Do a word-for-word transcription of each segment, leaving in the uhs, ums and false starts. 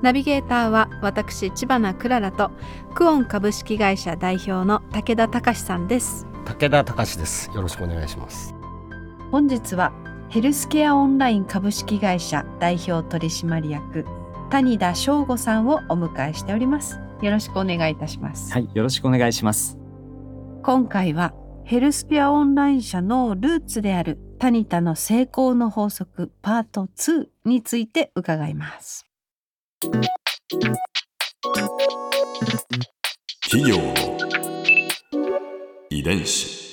ナビゲーターは私、知花くららとクオン株式会社代表の武田隆さんです。武田隆です。よろしくお願いします。本日はヘルスケアオンライン株式会社代表取締役谷田翔吾さんをお迎えしております。よろしくお願いいたします。はい、よろしくお願いします。今回はヘルスケアオンライン社のルーツである谷田の成功の法則パートツーについて伺います。企業の遺伝子。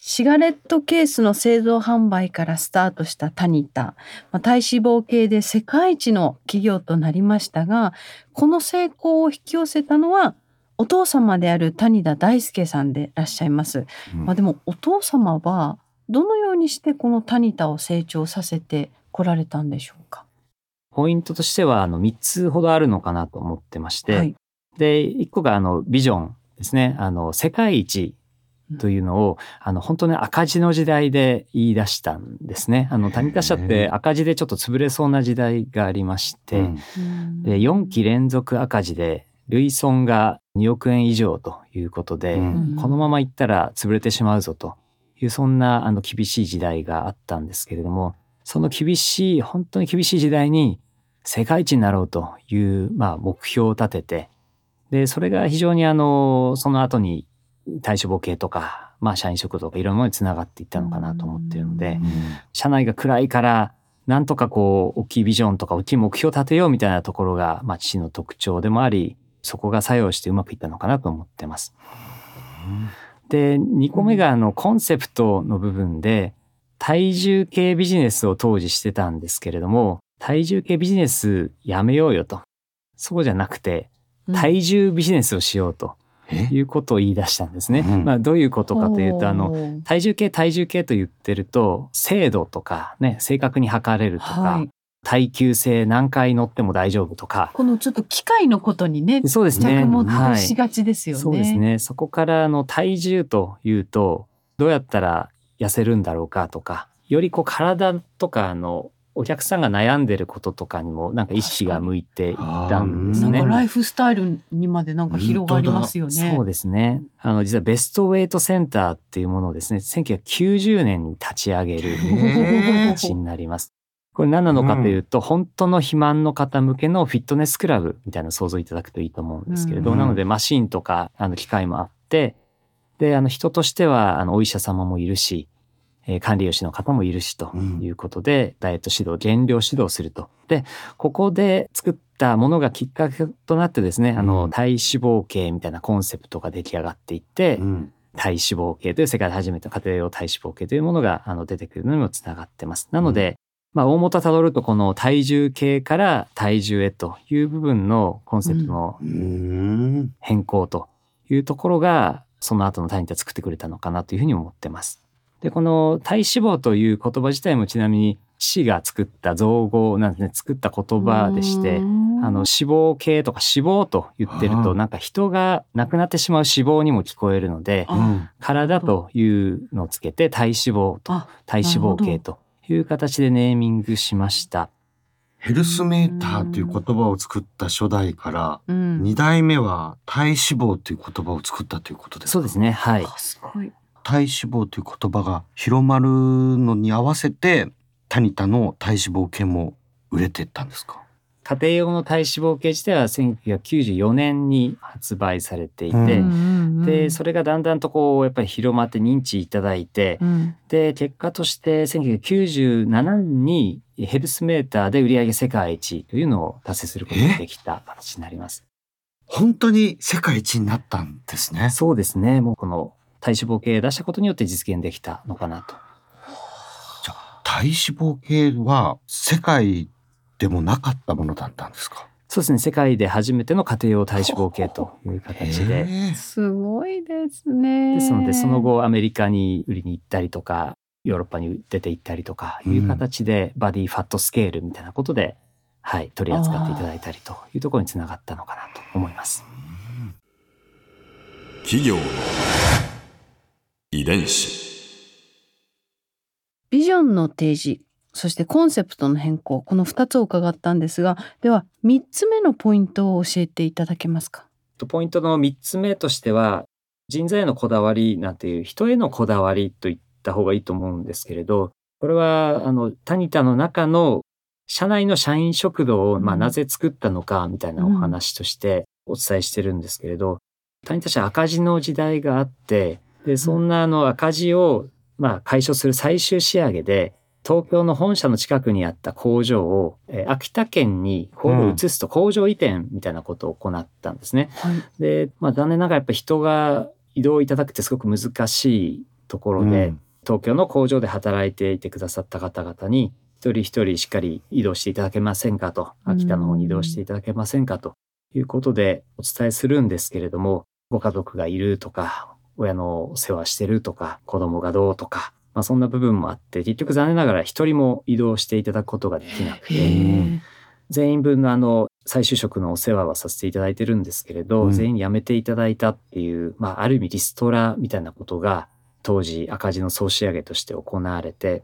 シガレットケースの製造販売からスタートしたタニタ、体脂肪計で世界一の企業となりましたが、この成功を引き寄せたのはお父様である谷田大輔さんでいらっしゃいます、うんまあ、でもお父様はどのようにしてこのタニタを成長させてこられたんでしょうか？ポイントとしてはあのみっつほどあるのかなと思ってまして、はい、でいっこがあのビジョンですね。あの世界一というのを、うん、あの本当に赤字の時代で言い出したんですね。あの谷田社って赤字でちょっと潰れそうな時代がありまして、うん、でよんき連続赤字で累損がにおくえん以上ということで、うん、このままいったら潰れてしまうぞという、そんなあの厳しい時代があったんですけれども、その厳しい本当に厳しい時代に世界一になろうという、まあ、目標を立てて、でそれが非常にあのその後に体脂肪計とか、まあ、社員食堂とかいろんなものにつながっていったのかなと思っているので、うん、社内が暗いからなんとかこう大きいビジョンとか大きい目標を立てようみたいなところが、まあ、父の特徴でもあり、そこが作用してうまくいったのかなと思ってます。でにこめがあのコンセプトの部分で、体重計ビジネスを当時してたんですけれども、体重計ビジネスやめようよと、そうじゃなくて体重ビジネスをしようということを言い出したんですね、うんまあ、どういうことかというと、あの体重計体重計と言ってると精度とか、ね、正確に測れるとか、はい、耐久性何回乗っても大丈夫とか、このちょっと機械のことにね、そうですね、着目しがちですよね、はい、そうですね。そこからあの体重というとどうやったら痩せるんだろうかとか、よりこう体とかのお客さんが悩んでることとかにもなんか意識が向いていたんですね。なんかライフスタイルにまでなんか広がりますよね。そうですね。あの実はベストウェイトセンターっていうものをですね、せんきゅうひゃくきゅうじゅうねんに立ち上げる形になります。これ何なのかというと、うん、本当の肥満の方向けのフィットネスクラブみたいな想像いただくといいと思うんですけれど、うん、なのでマシンとかあの機械もあって、であの人としてはあのお医者様もいるし、えー、管理栄養士の方もいるしということで、うん、ダイエット指導減量指導すると。でここで作ったものがきっかけとなってですね、あの体脂肪計みたいなコンセプトが出来上がっていって、うん、体脂肪計という世界で初めての家庭用体脂肪計というものがあの出てくるのにもつながってます。なので、うんまあ、大元をたどると、この体重計から体重へという部分のコンセプトの変更というところが、その後の谷田作ってくれたのかなというふうに思ってます。で、この体脂肪という言葉自体もちなみに父が作った造語なんですね、作った言葉でして、あの脂肪計とか脂肪と言ってると、なんか人が亡くなってしまう脂肪にも聞こえるので、体というのをつけて体脂肪と体脂肪計という形でネーミングしました。ヘルスメーターという言葉を作った初代から、うん、にだいめは体脂肪という言葉を作ったということですか？そうですね、はい、すごい。体脂肪という言葉が広まるのに合わせて谷田の体脂肪計も売れていったんですか？家庭用の体脂肪計自体はせんきゅうひゃくきゅうじゅうよねんに発売されていて、うんうんうん、でそれがだんだんとこうやっぱり広まって認知いただいて、うん、で結果としてせんきゅうひゃくきゅうじゅうななねんにヘルスメーターで売り上げ世界一というのを達成することができた形になります。本当に世界一になったんですね。そうですね。もうこの体脂肪計を出したことによって実現できたのかなと。じゃあ体脂肪計は世界でもなかったものだったんですか？そうですね、世界で初めての家庭用体脂肪計という形で、すごいですね。ですのでその後アメリカに売りに行ったりとか、ヨーロッパに出て行ったりとかいう形で、うん、バディファットスケールみたいなことで、はい、取り扱っていただいたりというところにつながったのかなと思います。企業の遺伝子、ビジョンの提示、そしてコンセプトの変更、このふたつを伺ったんですが、ではみっつめのポイントを教えていただけますか？ポイントのみっつめとしては、人材へのこだわりなんていう、人へのこだわりといった方がいいと思うんですけれど、これはあのタニタの中の社内の社員食堂を、まあ、なぜ作ったのかみたいなお話としてお伝えしてるんですけれど、タニタ社赤字の時代があって、でそんなあの赤字を、まあ、解消する最終仕上げで、東京の本社の近くにあった工場を、えー、秋田県に移すと、工場移転みたいなことを行ったんですね、うんはい、で、まあ、残念ながらやっぱり人が移動いただくってすごく難しいところで、うん、東京の工場で働いていてくださった方々に一人一人しっかり移動していただけませんかと、秋田の方に移動していただけませんかということでお伝えするんですけれども、ご家族がいるとか、親のお世話してるとか、子供がどうとか、まあ、そんな部分もあって、結局残念ながら一人も移動していただくことができなくて、全員分のあの再就職のお世話はさせていただいてるんですけれど、うん、全員辞めていただいたっていう、まあ、ある意味リストラみたいなことが当時赤字の総仕上げとして行われて、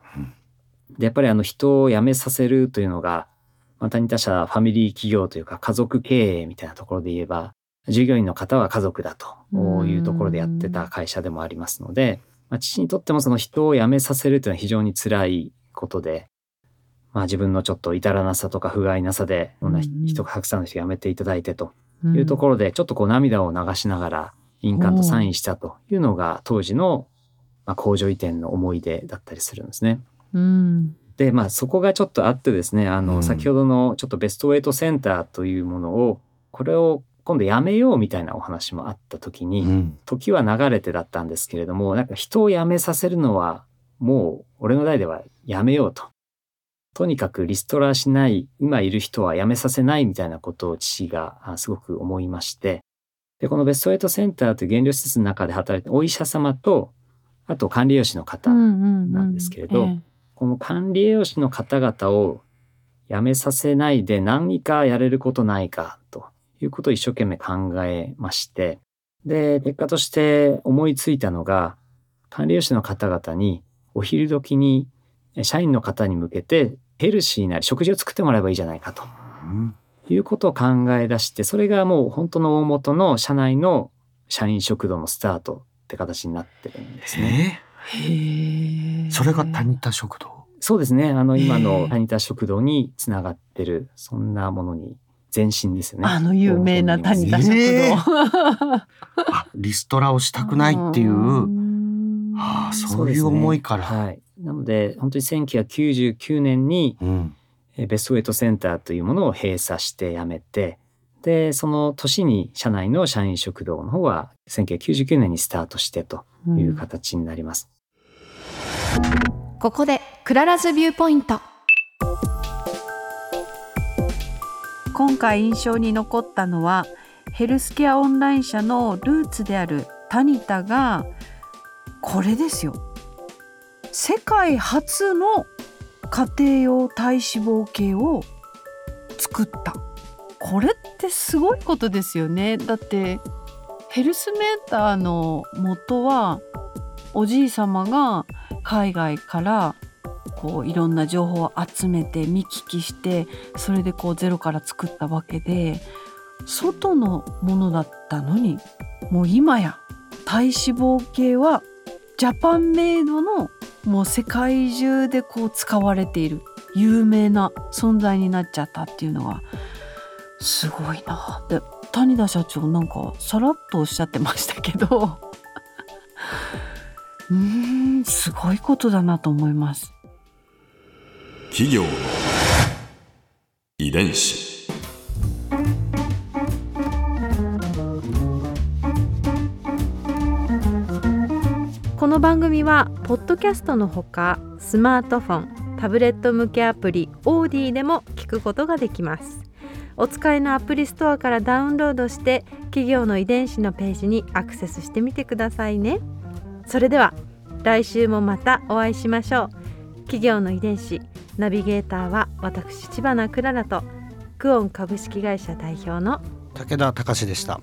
でやっぱりあの人を辞めさせるというのが、まあ、タニタ社ファミリー企業というか、家族経営みたいなところで言えば、従業員の方は家族だというところでやってた会社でもありますので、まあ、父にとってもその人を辞めさせるというのは非常に辛いことで、まあ、自分のちょっと至らなさとか不甲斐なさで、こんな人がたくさんの人辞めていただいてというところで、ちょっとこう涙を流しながら印鑑とサインしたというのが当時のまあ工場移転の思い出だったりするんですね。うんで、まあ、そこがちょっとあってですね、あの先ほどのちょっとベストウェイトセンターというものを、これを今度やめようみたいなお話もあった時に、うん、時は流れてだったんですけれども、なんか人を辞めさせるのはもう俺の代ではやめようと、とにかくリストラしない、今いる人は辞めさせないみたいなことを父がすごく思いまして、でこのベストエイトセンターという減量施設の中で働いてお医者様と、あと管理栄養士の方なんですけれど、うんうんうんええ、この管理栄養士の方々を辞めさせないで何かやれることないかということを一生懸命考えまして、で結果として思いついたのが、管理栄養士の方々にお昼時に社員の方に向けてヘルシーな食事を作ってもらえばいいじゃないかと、うん、いうことを考え出して、それがもう本当の大元の社内の社員食堂のスタートって形になってるんですね。へえ。それがタニタ食堂。そうですね、あの今のタニタ食堂につながってる、そんなものに前身ですね。あの有名なタニタ食堂、えー、あリストラをしたくないっていう、はあ、そういう思いから、ねはい、なので本当にせんきゅうひゃくきゅうじゅうきゅうねんに、うん、ベストウェイトセンターというものを閉鎖してやめて、でその年に社内の社員食堂の方はせんきゅうひゃくきゅうじゅうきゅうねんにスタートしてという形になります、うん、ここでクララズビューポイント。今回印象に残ったのは、ヘルスケアオンライン社のルーツであるタニタが、これですよ、世界初の家庭用体脂肪計を作った。これってすごいことですよね。だってヘルスメーターの元は、おじい様が海外からこういろんな情報を集めて見聞きして、それでこうゼロから作ったわけで、外のものだったのに、もう今や体脂肪計はジャパンメイドの、もう世界中でこう使われている有名な存在になっちゃったっていうのはすごいな。で谷田社長なんかさらっとおっしゃってましたけどうーんすごいことだなと思います。企業の遺伝子。この番組はポッドキャストのほか、スマートフォン、タブレット向けアプリ オーディー でも聞くことができます。お使いのアプリストアからダウンロードして企業の遺伝子のページにアクセスしてみてくださいね。それでは来週もまたお会いしましょう。企業の遺伝子ナビゲーターは私知花くららとクオン株式会社代表の武田隆でした。